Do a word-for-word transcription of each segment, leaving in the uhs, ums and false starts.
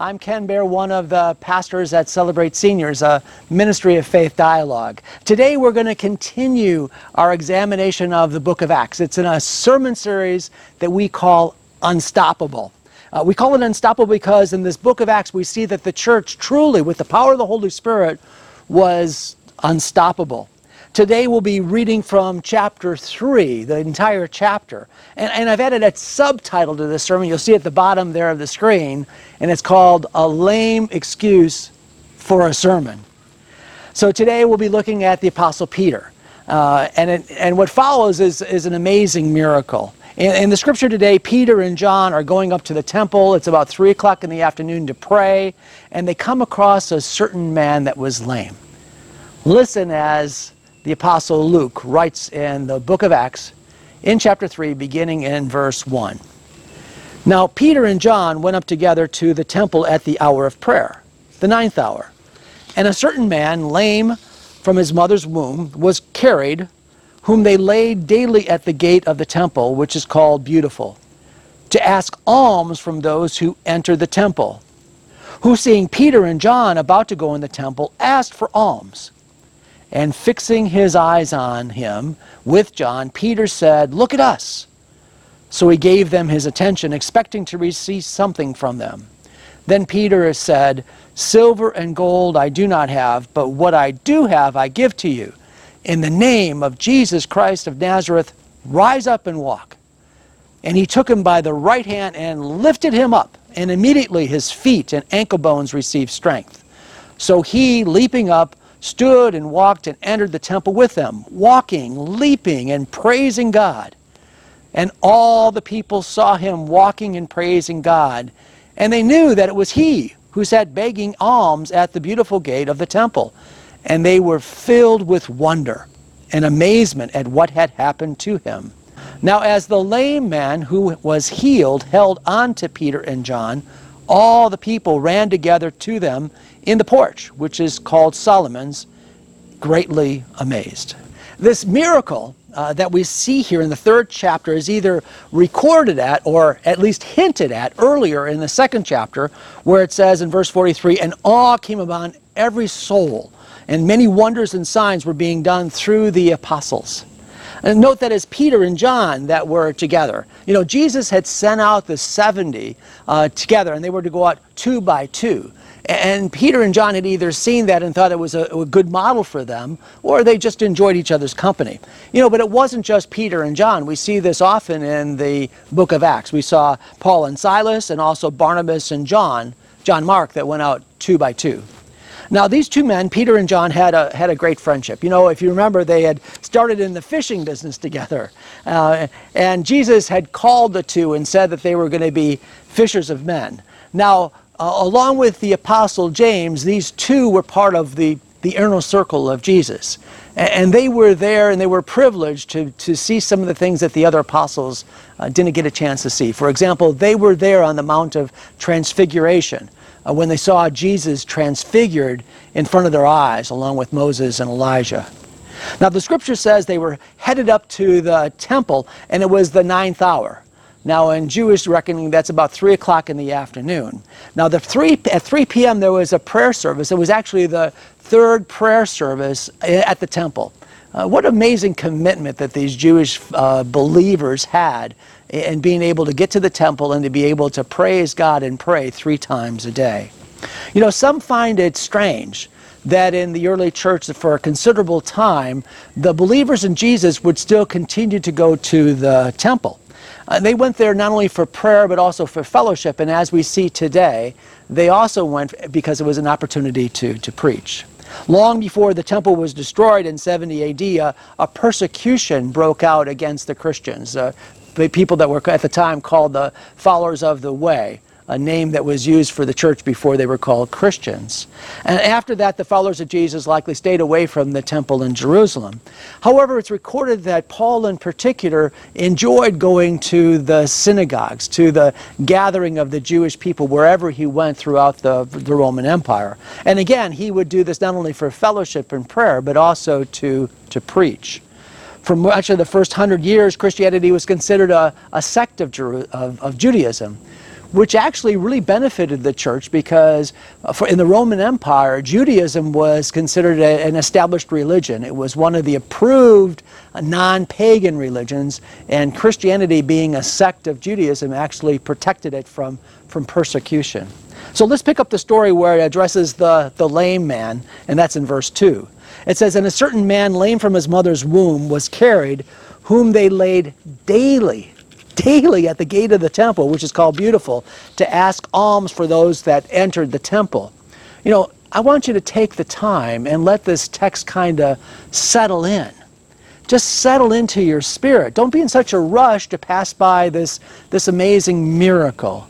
I'm Ken Behr, one of the pastors at Celebrate Seniors, a ministry of Faith Dialogue. Today we're going to continue our examination of the Book of Acts. It's in a sermon series that we call Unstoppable. Uh, we call it Unstoppable because in this Book of Acts we see that the church truly, with the power of the Holy Spirit, was unstoppable. Today we'll be reading from chapter three, the entire chapter. And, and I've added a subtitle to this sermon. You'll see at the bottom there of the screen, and it's called A Lame Excuse for a Sermon. So today we'll be looking at the Apostle Peter. Uh, and, it, and what follows is, is an amazing miracle. In, in the scripture today, Peter and John are going up to the temple. It's about three o'clock in the afternoon to pray, and they come across a certain man that was lame. Listen as the Apostle Luke writes in the Book of Acts in chapter three, beginning in verse one. Now Peter and John went up together to the temple at the hour of prayer, the ninth hour. And a certain man, lame from his mother's womb, was carried, whom they laid daily at the gate of the temple, which is called Beautiful, to ask alms from those who entered the temple, who, seeing Peter and John about to go in the temple, asked for alms. And fixing his eyes on him with John, Peter said, "Look at us." So he gave them his attention, expecting to receive something from them. Then Peter said, "Silver and gold I do not have, but what I do have I give to you. In the name of Jesus Christ of Nazareth, rise up and walk." And he took him by the right hand and lifted him up, and immediately his feet and ankle bones received strength. So he, leaping up, stood and walked and entered the temple with them, walking, leaping, and praising God. And all the people saw him walking and praising God, and they knew that it was he who sat begging alms at the Beautiful gate of the temple. And they were filled with wonder and amazement at what had happened to him. Now as the lame man who was healed held on to Peter and John, all the people ran together to them in the porch, which is called Solomon's, greatly amazed. This miracle uh, that we see here in the third chapter is either recorded at or at least hinted at earlier in the second chapter, where it says in verse forty-three, "And awe came upon every soul, and many wonders and signs were being done through the apostles." And note that it's Peter and John that were together. You know, Jesus had sent out the seventy uh, together, and they were to go out two by two. And Peter and John had either seen that and thought it was a, a good model for them, or they just enjoyed each other's company. You know, but it wasn't just Peter and John. We see this often in the Book of Acts. We saw Paul and Silas, and also Barnabas and John, John Mark, that went out two by two. Now these two men, Peter and John, had a had a great friendship. You know, if you remember, they had started in the fishing business together. Uh, and Jesus had called the two and said that they were going to be fishers of men. Now, uh, along with the Apostle James, these two were part of the, the inner circle of Jesus. And, and they were there, and they were privileged to, to see some of the things that the other apostles uh, didn't get a chance to see. For example, they were there on the Mount of Transfiguration, Uh, when they saw Jesus transfigured in front of their eyes, along with Moses and Elijah. Now the scripture says they were headed up to the temple, and it was the ninth hour. Now in Jewish reckoning, that's about three o'clock in the afternoon. Now the three at three p.m. there was a prayer service. It was actually the third prayer service at the temple. Uh, what amazing commitment that these Jewish uh, believers had in being able to get to the temple and to be able to praise God and pray three times a day. You know, some find it strange that in the early church, for a considerable time, the believers in Jesus would still continue to go to the temple. Uh, they went there not only for prayer, but also for fellowship. And as we see today, they also went because it was an opportunity to, to preach. Long before the temple was destroyed in seventy A D, a, a persecution broke out against the Christians, uh, the people that were at the time called the followers of the way. a name that was used for the church before they were called Christians. And after that, the followers of Jesus likely stayed away from the temple in Jerusalem. However, it's recorded that Paul in particular enjoyed going to the synagogues, to the gathering of the Jewish people wherever he went throughout the, the Roman Empire. And again, he would do this not only for fellowship and prayer, but also to, to preach. For much of the first hundred years, Christianity was considered a, a sect of, Jeru- of, of Judaism, which actually really benefited the church because for, in the Roman Empire, Judaism was considered a, an established religion. It was one of the approved non-pagan religions, and Christianity, being a sect of Judaism, actually protected it from, from persecution. So let's pick up the story where it addresses the, the lame man, and that's in verse two. It says, "And a certain man lame from his mother's womb was carried, whom they laid daily daily at the gate of the temple," which is called Beautiful, "to ask alms for those that entered the temple." You know, I want you to take the time and let this text kind of settle in. Just settle into your spirit. Don't be in such a rush to pass by this, this amazing miracle.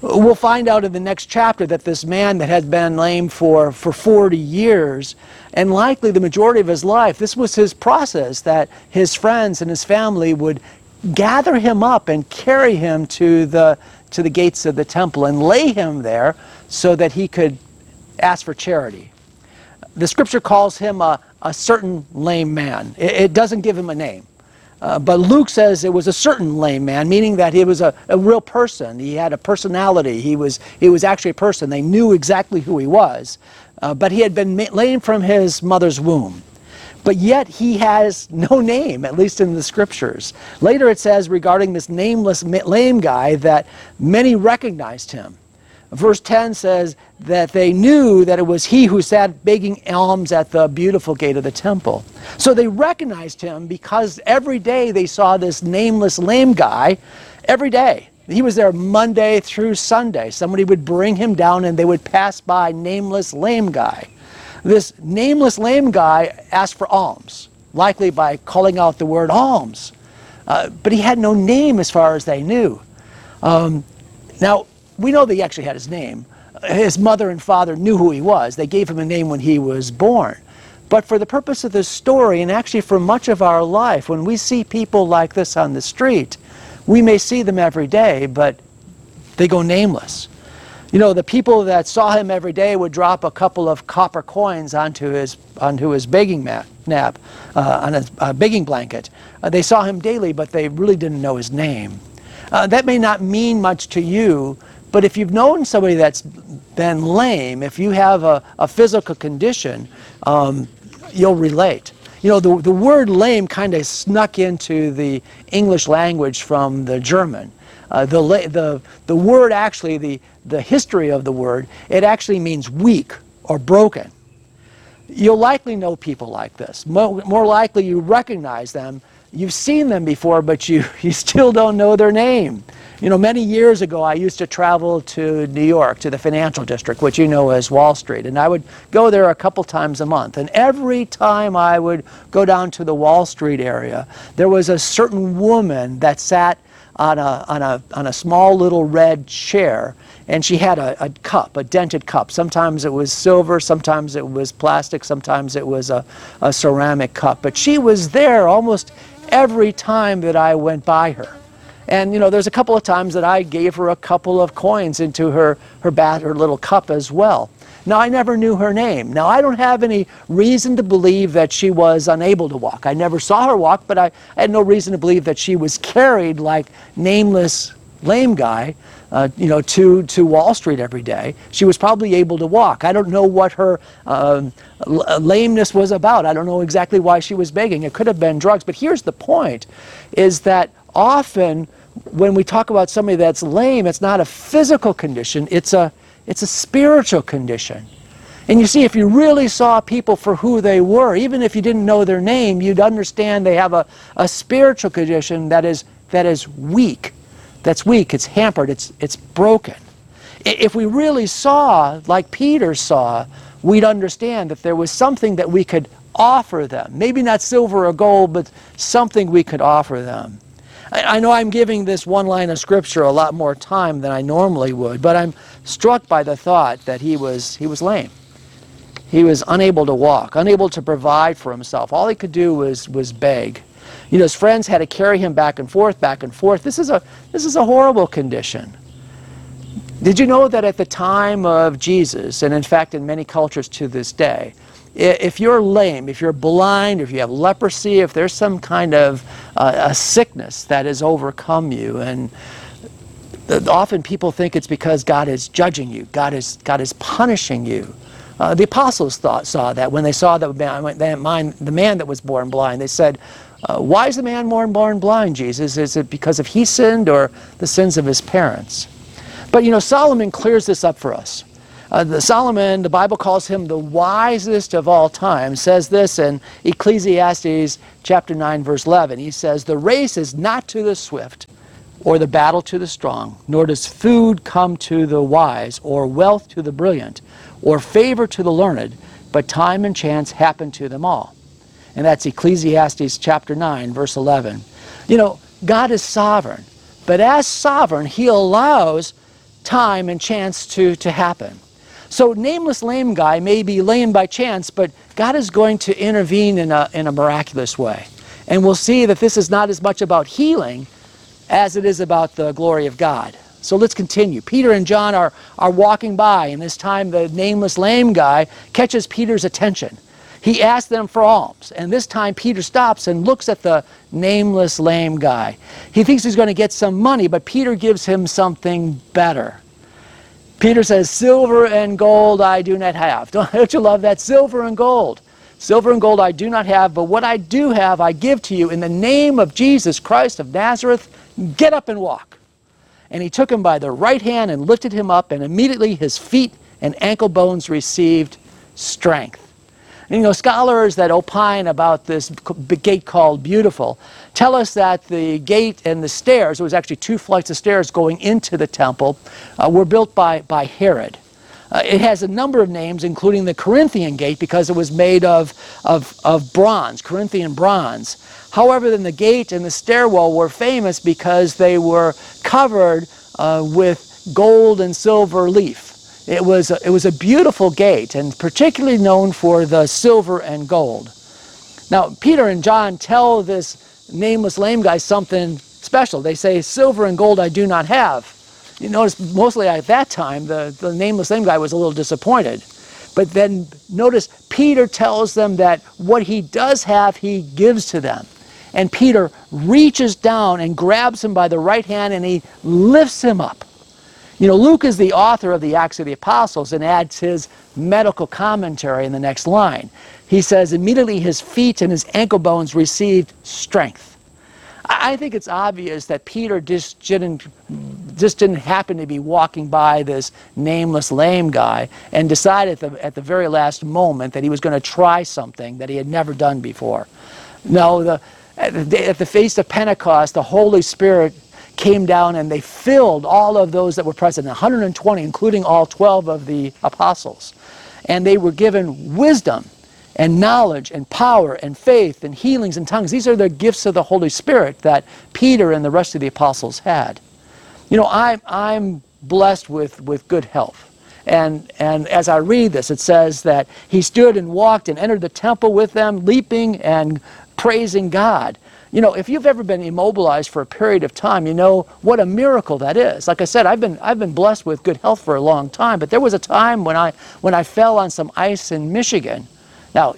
We'll find out in the next chapter that this man that had been lame for, for forty years, and likely the majority of his life, this was his process, that his friends and his family would gather him up and carry him to the to the gates of the temple and lay him there so that he could ask for charity. The scripture calls him a, a certain lame man. It, it doesn't give him a name. Uh, but Luke says it was a certain lame man, meaning that he was a, a real person. He had a personality. He was, he was actually a person. They knew exactly who he was. Uh, but he had been lame from his mother's womb. But yet he has no name, at least in the scriptures. Later it says regarding this nameless lame guy that many recognized him. Verse ten says that they knew that it was he who sat begging alms at the Beautiful gate of the temple. So they recognized him because every day they saw this nameless lame guy, every day. He was there Monday through Sunday. Somebody would bring him down and they would pass by nameless lame guy. This nameless lame guy asked for alms, likely by calling out the word alms. Uh, but he had no name as far as they knew. Um, now, we know that he actually had his name. His mother and father knew who he was. They gave him a name when he was born. But for the purpose of this story, and actually for much of our life, when we see people like this on the street, we may see them every day, but they go nameless. You know, the people that saw him every day would drop a couple of copper coins onto his onto his begging mat, nap, uh, on a, a begging blanket. Uh, they saw him daily, but they really didn't know his name. Uh, that may not mean much to you, but if you've known somebody that's been lame, if you have a, a physical condition, um, you'll relate. You know, the, the word lame kind of snuck into the English language from the German. Uh, the, the, the word actually, the, the history of the word, it actually means weak or broken. You'll likely know people like this. More, more likely you recognize them. You've seen them before, but you, you still don't know their name. You know, many years ago, I used to travel to New York, to the financial district, which you know as Wall Street. And I would go there a couple times a month. And every time I would go down to the Wall Street area, there was a certain woman that sat on a, on a, on a small little red chair, and she had a, a cup, a dented cup. Sometimes it was silver, sometimes it was plastic, sometimes it was a, a ceramic cup. But she was there almost every time that I went by her. And you know, there's a couple of times that I gave her a couple of coins into her, her, bat, her little cup as well. Now, I never knew her name. Now, I don't have any reason to believe that she was unable to walk. I never saw her walk, but I, I had no reason to believe that she was carried like nameless lame guy, uh, you know, to, to Wall Street every day. She was probably able to walk. I don't know what her um, lameness was about. I don't know exactly why she was begging. It could have been drugs. But here's the point, is that often when we talk about somebody that's lame, it's not a physical condition. It's a It's a spiritual condition. And you see, if you really saw people for who they were, even if you didn't know their name, you'd understand they have a, a spiritual condition that is, that is weak. That's weak, it's hampered, it's, it's broken. If we really saw, like Peter saw, we'd understand that there was something that we could offer them. Maybe not silver or gold, but something we could offer them. I know I'm giving this one line of scripture a lot more time than I normally would, but I'm struck by the thought that he was he was lame. He was unable to walk, unable to provide for himself. All he could do was was beg. You know, his friends had to carry him back and forth, back and forth. This is a this is a horrible condition. Did you know that at the time of Jesus, and in fact in many cultures to this day, if you're lame, if you're blind, if you have leprosy, if there's some kind of uh, a sickness that has overcome you, and often people think it's because God is judging you, God is God is punishing you. Uh, the apostles thought saw that when they saw the man, that man, the man that was born blind, they said, uh, "Why is the man born born blind, Jesus? Is it because of he sinned or the sins of his parents?" But you know, Solomon clears this up for us. Uh, the Solomon, the Bible calls him the wisest of all time, says this in Ecclesiastes chapter nine, verse eleven. He says, "The race is not to the swift, or the battle to the strong, nor does food come to the wise, or wealth to the brilliant, or favor to the learned, but time and chance happen to them all." And that's Ecclesiastes chapter nine, verse eleven. You know, God is sovereign, but as sovereign, he allows time and chance to, to happen. So nameless lame guy may be lame by chance, but God is going to intervene in a, in a miraculous way. And we'll see that this is not as much about healing as it is about the glory of God. So let's continue. Peter and John are, are walking by, and this time the nameless lame guy catches Peter's attention. He asks them for alms, and this time Peter stops and looks at the nameless lame guy. He thinks he's going to get some money, but Peter gives him something better. Peter says, "Silver and gold I do not have." Don't you love that? Silver and gold. "Silver and gold I do not have, but what I do have I give to you. In the name of Jesus Christ of Nazareth, get up and walk." And he took him by the right hand and lifted him up, and immediately his feet and ankle bones received strength. You know, scholars that opine about this gate called Beautiful tell us that the gate and the stairs, it was actually two flights of stairs going into the temple, uh, were built by, by Herod. Uh, it has a number of names, including the Corinthian gate, because it was made of, of, of bronze, Corinthian bronze. However, then the gate and the stairwell were famous because they were covered uh, with gold and silver leaf. It was, a, it was a beautiful gate, and particularly known for the silver and gold. Now, Peter and John tell this nameless lame guy something special. They say, "Silver and gold I do not have." You notice, mostly at that time, the, the nameless lame guy was a little disappointed. But then notice, Peter tells them that what he does have, he gives to them. And Peter reaches down and grabs him by the right hand, and he lifts him up. You know, Luke is the author of the Acts of the Apostles and adds his medical commentary in the next line. He says, "Immediately his feet and his ankle bones received strength." I think it's obvious that Peter just didn't, just didn't happen to be walking by this nameless lame guy and decided at the, at the very last moment that he was going to try something that he had never done before. No, the, at, the, at the feast of Pentecost, the Holy Spirit came down and they filled all of those that were present, one hundred twenty, including all twelve of the apostles. And they were given wisdom and knowledge and power and faith and healings and tongues. These are the gifts of the Holy Spirit that Peter and the rest of the apostles had. You know, I, I'm blessed with, with good health. And, and as I read this, it says that he stood and walked and entered the temple with them, leaping and praising God. You know, if you've ever been immobilized for a period of time, you know what a miracle that is. Like I said, I've been I've been blessed with good health for a long time, but there was a time when I when I fell on some ice in Michigan. Now,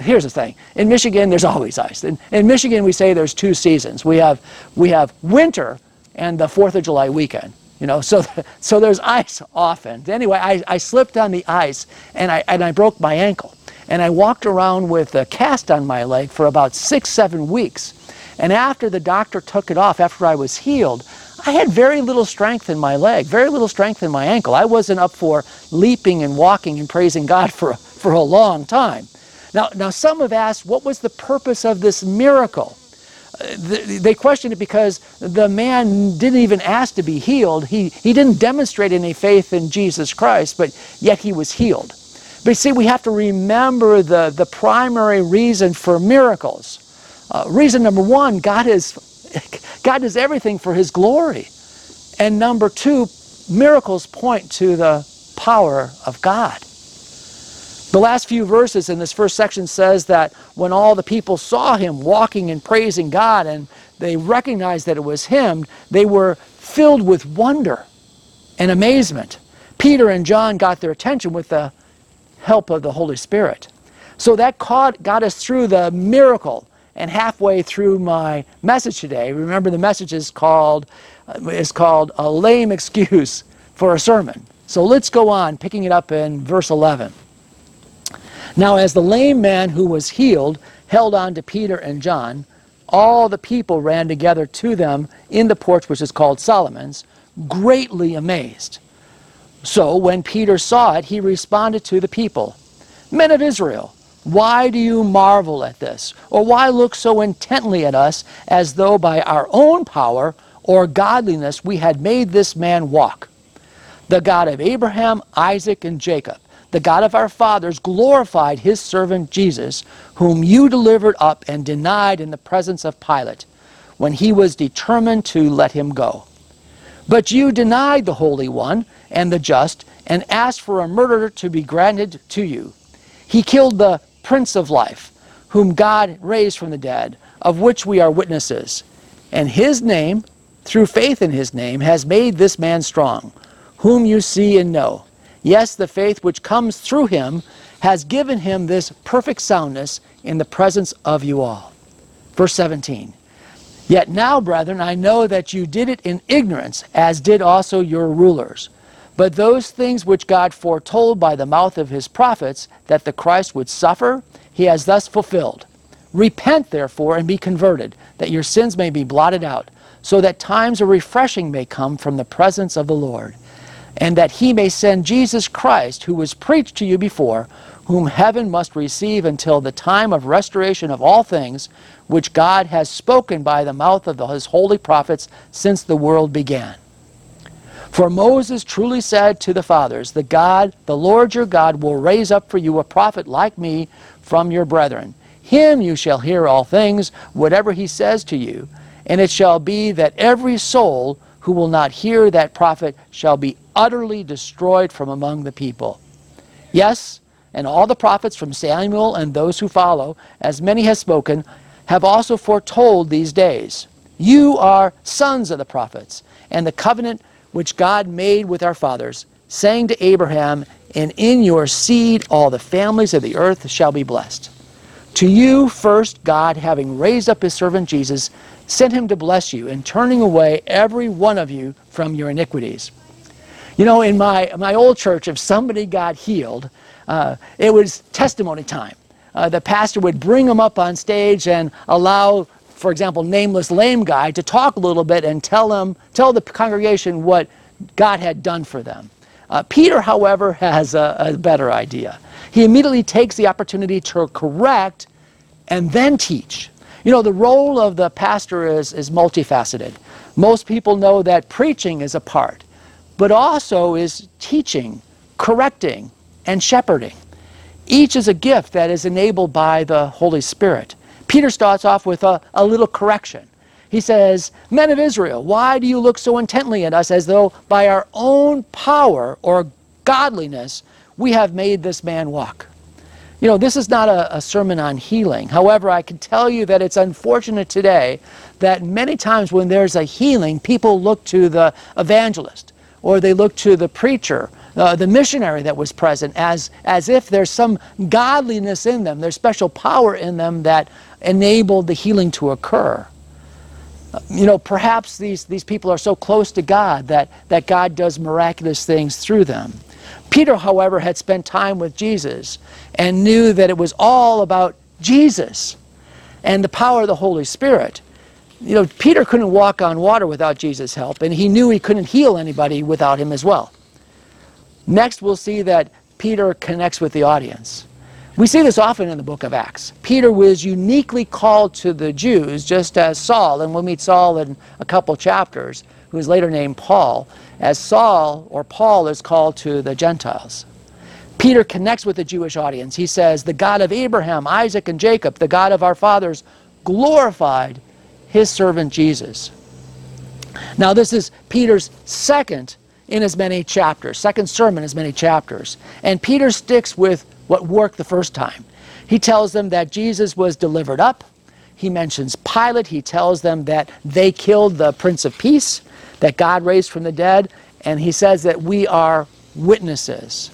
here's the thing. In Michigan, there's always ice. In, in Michigan, we say there's two seasons. We have we have winter and the fourth of July weekend. You know, so so there's ice often. Anyway, I, I slipped on the ice and I and I broke my ankle. And I walked around with a cast on my leg for about six, seven weeks. And after the doctor took it off, after I was healed, I had very little strength in my leg, very little strength in my ankle. I wasn't up for leaping and walking and praising God for, for a long time. Now, now, some have asked, what was the purpose of this miracle? Uh, th- they questioned it because the man didn't even ask to be healed. He, he didn't demonstrate any faith in Jesus Christ, but yet he was healed. But see, we have to remember the, the primary reason for miracles. Uh, reason number one, God is God does everything for His glory. And number two, miracles point to the power of God. The last few verses in this first section says that when all the people saw Him walking and praising God and they recognized that it was Him, they were filled with wonder and amazement. Peter and John got their attention with the help of the Holy Spirit. So that caught, got us through the miracle and halfway through my message today. Remember, the message is called, is called A Lame Excuse for a Sermon. So let's go on, picking it up in verse eleven. Now as the lame man who was healed held on to Peter and John, all the people ran together to them in the porch which is called Solomon's, greatly amazed. So when Peter saw it, he responded to the people, "Men of Israel, why do you marvel at this? Or why look so intently at us, as though by our own power or godliness we had made this man walk? The God of Abraham, Isaac, and Jacob, the God of our fathers, glorified His servant Jesus, whom you delivered up and denied in the presence of Pilate, when he was determined to let him go. But you denied the Holy One and the Just, and asked for a murderer to be granted to you. He killed the Prince of Life, whom God raised from the dead, of which we are witnesses. And His name, through faith in His name, has made this man strong, whom you see and know. Yes, the faith which comes through Him has given him this perfect soundness in the presence of you all." Verse seventeen. "Yet now, brethren, I know that you did it in ignorance, as did also your rulers. But those things which God foretold by the mouth of His prophets, that the Christ would suffer, He has thus fulfilled. Repent, therefore, and be converted, that your sins may be blotted out, so that times of refreshing may come from the presence of the Lord, and that He may send Jesus Christ, who was preached to you before, whom heaven must receive until the time of restoration of all things, which God has spoken by the mouth of His holy prophets since the world began. For Moses truly said to the fathers, the God, the Lord your God, will raise up for you a prophet like me from your brethren. Him you shall hear all things, whatever he says to you. And it shall be that every soul who will not hear that prophet shall be utterly destroyed from among the people. Yes, and all the prophets from Samuel and those who follow, as many have spoken, have also foretold these days. You are sons of the prophets, and the covenant which God made with our fathers, saying to Abraham, and in your seed all the families of the earth shall be blessed. To you first God, having raised up His servant Jesus, sent Him to bless you, and turning away every one of you from your iniquities." You know, in my, my old church, if somebody got healed, uh, it was testimony time. Uh, the pastor would bring them up on stage and allow, for example, nameless lame guy to talk a little bit and tell them, tell the congregation what God had done for them. Uh, Peter, however, has a, a better idea. He immediately takes the opportunity to correct and then teach. You know, the role of the pastor is, is multifaceted. Most people know that preaching is a part, but also is teaching, correcting, and shepherding. Each is a gift that is enabled by the Holy Spirit. Peter starts off with a, a little correction. He says, "Men of Israel, why do you look so intently at us, as though by our own power or godliness we have made this man walk?" You know, this is not a, a sermon on healing. However, I can tell you that it's unfortunate today that many times when there's a healing, people look to the evangelist, or they look to the preacher, uh, the missionary that was present, as, as if there's some godliness in them, there's special power in them that enabled the healing to occur. Uh, you know, perhaps these, these people are so close to God that, that God does miraculous things through them. Peter, however, had spent time with Jesus and knew that it was all about Jesus and the power of the Holy Spirit. You know, Peter couldn't walk on water without Jesus' help, and he knew he couldn't heal anybody without Him as well. Next, we'll see that Peter connects with the audience. We see this often in the book of Acts. Peter was uniquely called to the Jews, just as Saul, and we'll meet Saul in a couple chapters, who is later named Paul, as Saul or Paul is called to the Gentiles. Peter connects with the Jewish audience. He says, "The God of Abraham, Isaac, and Jacob, the God of our fathers, glorified his servant Jesus. Now this is Peter's second in as many chapters, second sermon as many chapters. And Peter sticks with what worked the first time. He tells them that Jesus was delivered up. He mentions Pilate. He tells them that they killed the Prince of Peace, that God raised from the dead. And he says that we are witnesses.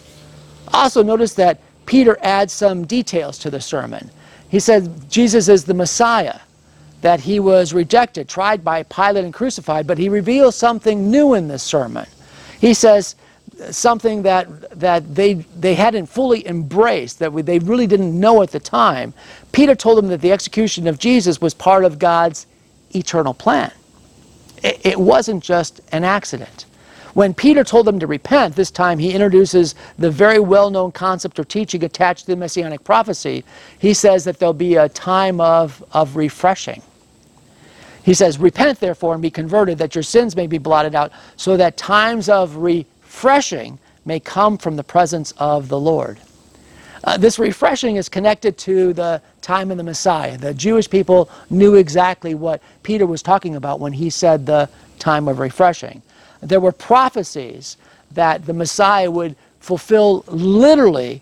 Also notice that Peter adds some details to the sermon. He said Jesus is the Messiah, that he was rejected, tried by Pilate and crucified, but he reveals something new in this sermon. He says something that, that they, they hadn't fully embraced, that they really didn't know at the time. Peter told them that the execution of Jesus was part of God's eternal plan. It, it wasn't just an accident. When Peter told them to repent, this time he introduces the very well-known concept or teaching attached to the Messianic prophecy. He says that there'll be a time of, of refreshing. He says, repent therefore and be converted, that your sins may be blotted out, so that times of refreshing may come from the presence of the Lord. Uh, this refreshing is connected to the time of the Messiah. The Jewish people knew exactly what Peter was talking about when he said the time of refreshing. There were prophecies that the Messiah would fulfill literally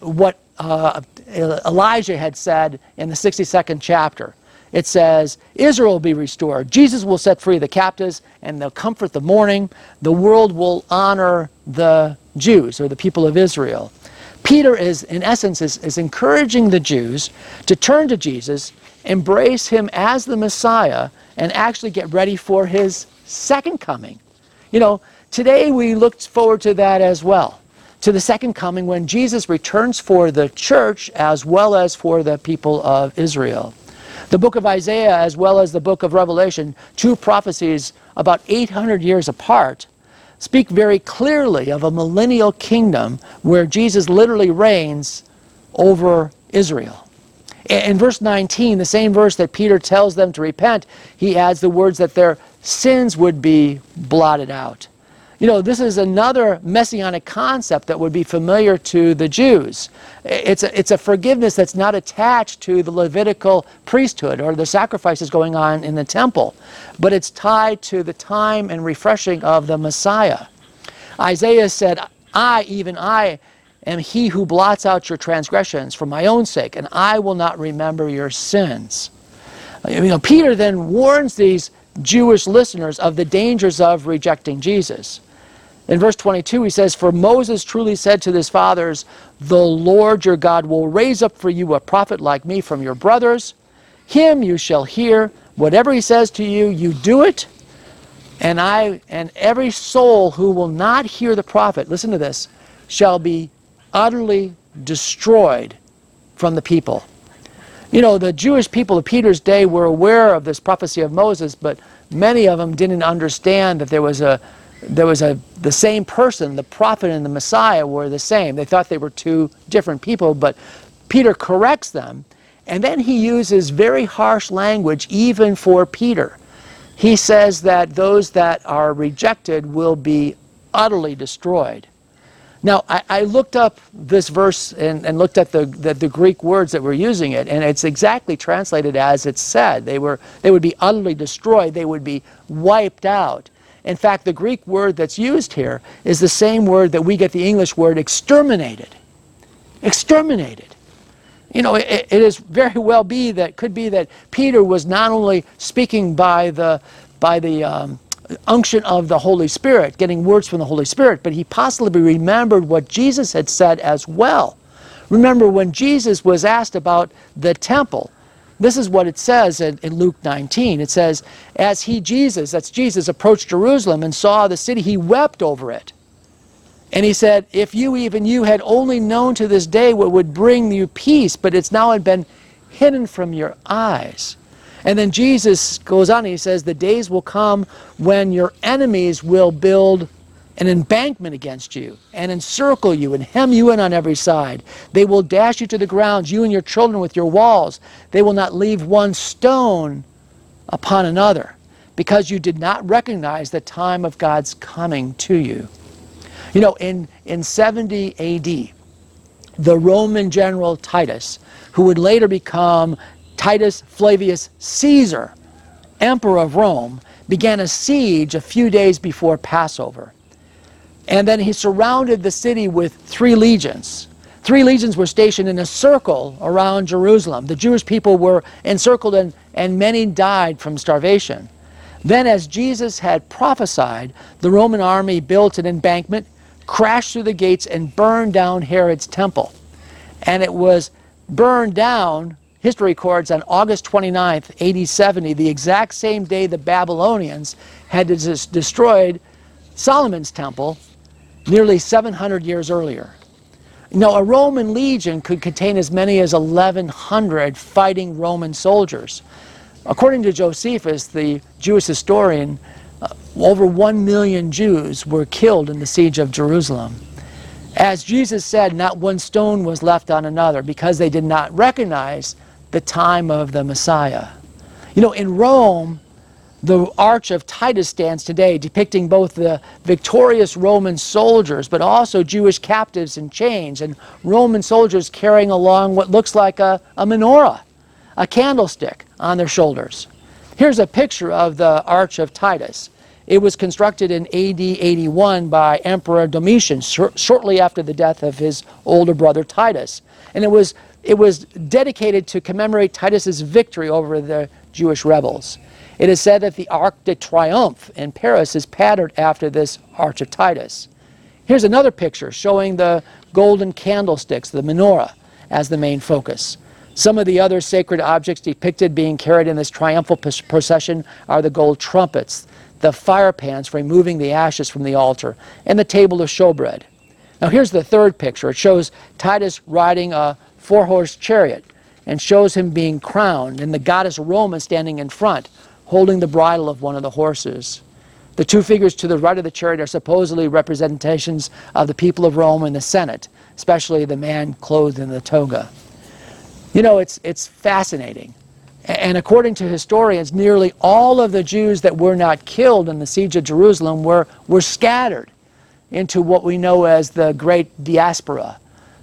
what uh, Elijah had said in the sixty-second chapter. It says, Israel will be restored, Jesus will set free the captives, and they'll comfort the mourning. The world will honor the Jews, or the people of Israel. Peter is, in essence, is, is encouraging the Jews to turn to Jesus, embrace him as the Messiah, and actually get ready for his second coming. You know, today we look forward to that as well, to the second coming when Jesus returns for the church as well as for the people of Israel. The book of Isaiah as well as the book of Revelation, two prophecies about eight hundred years apart, speak very clearly of a millennial kingdom where Jesus literally reigns over Israel. In verse nineteen, the same verse that Peter tells them to repent, he adds the words that their sins would be blotted out. You know, this is another messianic concept that would be familiar to the Jews. It's a, it's a forgiveness that's not attached to the Levitical priesthood or the sacrifices going on in the temple, but it's tied to the time and refreshing of the Messiah. Isaiah said, I, even I, am he who blots out your transgressions for my own sake, and I will not remember your sins. You know, Peter then warns these Jewish listeners of the dangers of rejecting Jesus. In verse twenty-two, he says, for Moses truly said to his fathers, the Lord your God will raise up for you a prophet like me from your brothers. Him you shall hear. Whatever he says to you, you do it. And I and every soul who will not hear the prophet, listen to this, shall be utterly destroyed from the people. You know, the Jewish people of Peter's day were aware of this prophecy of Moses, but many of them didn't understand that there was a There was a, the same person, the prophet and the Messiah were the same. They thought they were two different people, but Peter corrects them. And then he uses very harsh language even for Peter. He says that those that are rejected will be utterly destroyed. Now, I, I looked up this verse and, and looked at the, the, the Greek words that were using it, and it's exactly translated as it's said. They, were, they would be utterly destroyed. They would be wiped out. In fact, the Greek word that's used here is the same word that we get the English word exterminated. Exterminated. You know, it, it is very well be that could be that Peter was not only speaking by the by the um, unction of the Holy Spirit, getting words from the Holy Spirit, but he possibly remembered what Jesus had said as well. Remember when Jesus was asked about the temple. This is what it says in, in Luke nineteen. It says, as he, Jesus, that's Jesus, approached Jerusalem and saw the city, he wept over it. And he said, if you, even you, had only known to this day what would bring you peace, but it's now been hidden from your eyes. And then Jesus goes on and he says, the days will come when your enemies will build an embankment against you and encircle you and hem you in on every side. They will dash you to the ground, you and your children with your walls. They will not leave one stone upon another because you did not recognize the time of God's coming to you. You know, in, in seventy A D, the Roman general Titus, who would later become Titus Flavius Caesar, emperor of Rome, began a siege a few days before Passover. And then he surrounded the city with three legions. Three legions were stationed in a circle around Jerusalem. The Jewish people were encircled, and, and many died from starvation. Then, as Jesus had prophesied, the Roman army built an embankment, crashed through the gates, and burned down Herod's temple. And it was burned down, history records, on August twenty-ninth, A D seventy, the exact same day the Babylonians had des- destroyed Solomon's temple nearly seven hundred years earlier. Now, a Roman legion could contain as many as eleven hundred fighting Roman soldiers. According to Josephus, the Jewish historian, uh, over one million Jews were killed in the siege of Jerusalem. As Jesus said, not one stone was left on another, because they did not recognize the time of the Messiah. You know, in Rome, the Arch of Titus stands today, depicting both the victorious Roman soldiers, but also Jewish captives in chains, and Roman soldiers carrying along what looks like a, a menorah, a candlestick on their shoulders. Here's a picture of the Arch of Titus. It was constructed in A D eighty-one by Emperor Domitian, shor- shortly after the death of his older brother Titus. And it was, it was dedicated to commemorate Titus's victory over the Jewish rebels. It is said that the Arc de Triomphe in Paris is patterned after this Arch of Titus. Here's another picture showing the golden candlesticks, the menorah, as the main focus. Some of the other sacred objects depicted being carried in this triumphal procession are the gold trumpets, the fire pans for removing the ashes from the altar, and the table of showbread. Now here's the third picture. It shows Titus riding a four-horse chariot and shows him being crowned, and the goddess Roma standing in front, holding the bridle of one of the horses. The two figures to the right of the chariot are supposedly representations of the people of Rome and the Senate, especially the man clothed in the toga. You know, it's it's fascinating. And according to historians, nearly all of the Jews that were not killed in the siege of Jerusalem were, were scattered into what we know as the Great Diaspora,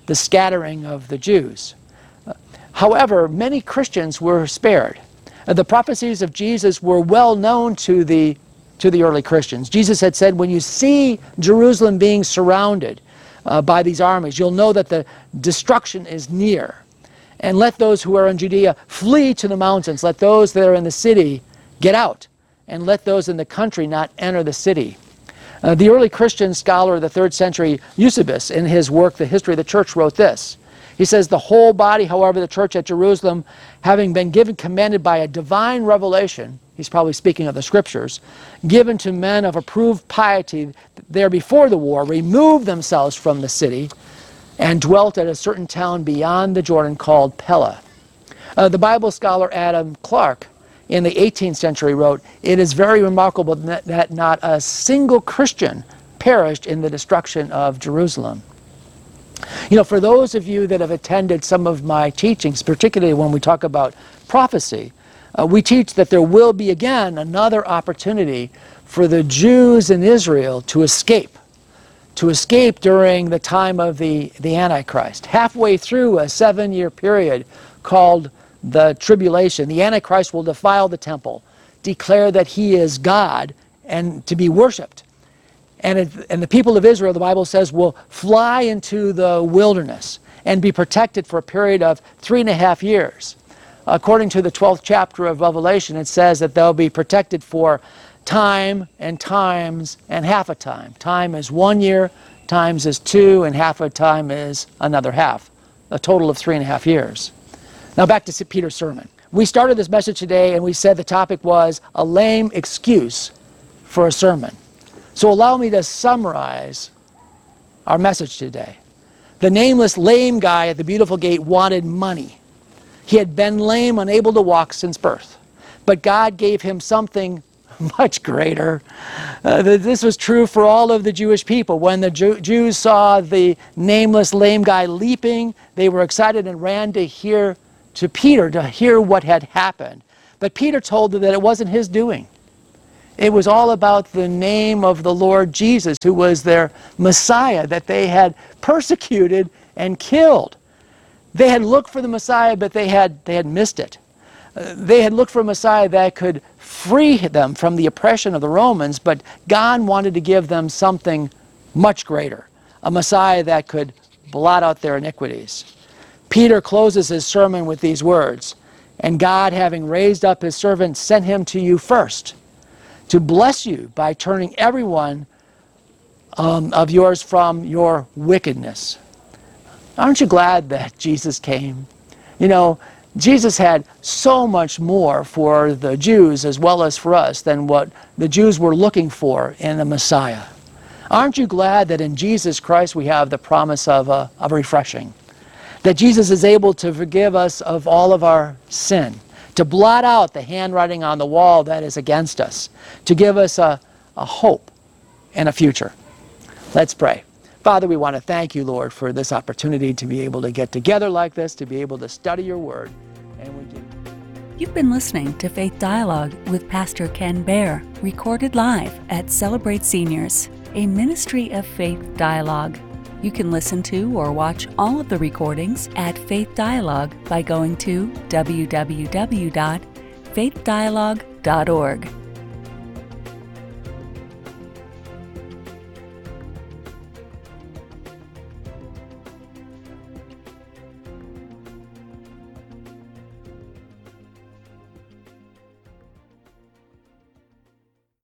the scattering of the Jews. However, many Christians were spared. The prophecies of Jesus were well known to the, to the early Christians. Jesus had said, when you see Jerusalem being surrounded uh, by these armies, you'll know that the destruction is near. And let those who are in Judea flee to the mountains. Let those that are in the city get out. And let those in the country not enter the city. Uh, the early Christian scholar of the third century, Eusebius, in his work, The History of the Church, wrote this. He says, the whole body, however, the church at Jerusalem, having been given, commanded by a divine revelation, he's probably speaking of the scriptures, given to men of approved piety there before the war, removed themselves from the city, and dwelt at a certain town beyond the Jordan called Pella. Uh, the Bible scholar Adam Clark in the eighteenth century wrote, it is very remarkable that, that not a single Christian perished in the destruction of Jerusalem. You know, for those of you that have attended some of my teachings, particularly when we talk about prophecy, uh, we teach that there will be again another opportunity for the Jews in Israel to escape. to escape during the time of the, the Antichrist. Halfway through a seven-year period called the Tribulation, the Antichrist will defile the temple, declare that he is God and to be worshipped. And, it, and the people of Israel, the Bible says, will fly into the wilderness and be protected for a period of three and a half years. According to the twelfth chapter of Revelation, it says that they'll be protected for time and times and half a time. Time is one year, times is two, and half a time is another half. A total of three and a half years. Now back to Peter's sermon. We started this message today and we said the topic was a lame excuse for a sermon. So allow me to summarize our message today. The nameless lame guy at the beautiful gate wanted money. He had been lame, unable to walk since birth. But God gave him something much greater. Uh, this was true for all of the Jewish people. When the Jew- Jews saw the nameless lame guy leaping, they were excited and ran to hear to Peter to hear what had happened. But Peter told them that it wasn't his doing. It was all about the name of the Lord Jesus, who was their Messiah that they had persecuted and killed. They had looked for the Messiah, but they had they had missed it. They had looked for a Messiah that could free them from the oppression of the Romans, but God wanted to give them something much greater, a Messiah that could blot out their iniquities. Peter closes his sermon with these words, "And God, having raised up his servant, sent him to you first, to bless you by turning everyone um, of yours from your wickedness." Aren't you glad that Jesus came? You know, Jesus had so much more for the Jews as well as for us than what the Jews were looking for in the Messiah. Aren't you glad that in Jesus Christ we have the promise of a, of a refreshing? That Jesus is able to forgive us of all of our sin, to blot out the handwriting on the wall that is against us, to give us a, a hope and a future. Let's pray. Father, we want to thank you, Lord, for this opportunity to be able to get together like this, to be able to study your word. And we give... You've been listening to Faith Dialogue with Pastor Ken Behr, recorded live at Celebrate Seniors, a ministry of Faith Dialogue. You can listen to or watch all of the recordings at Faith Dialogue by going to w w w dot faith dialogue dot org.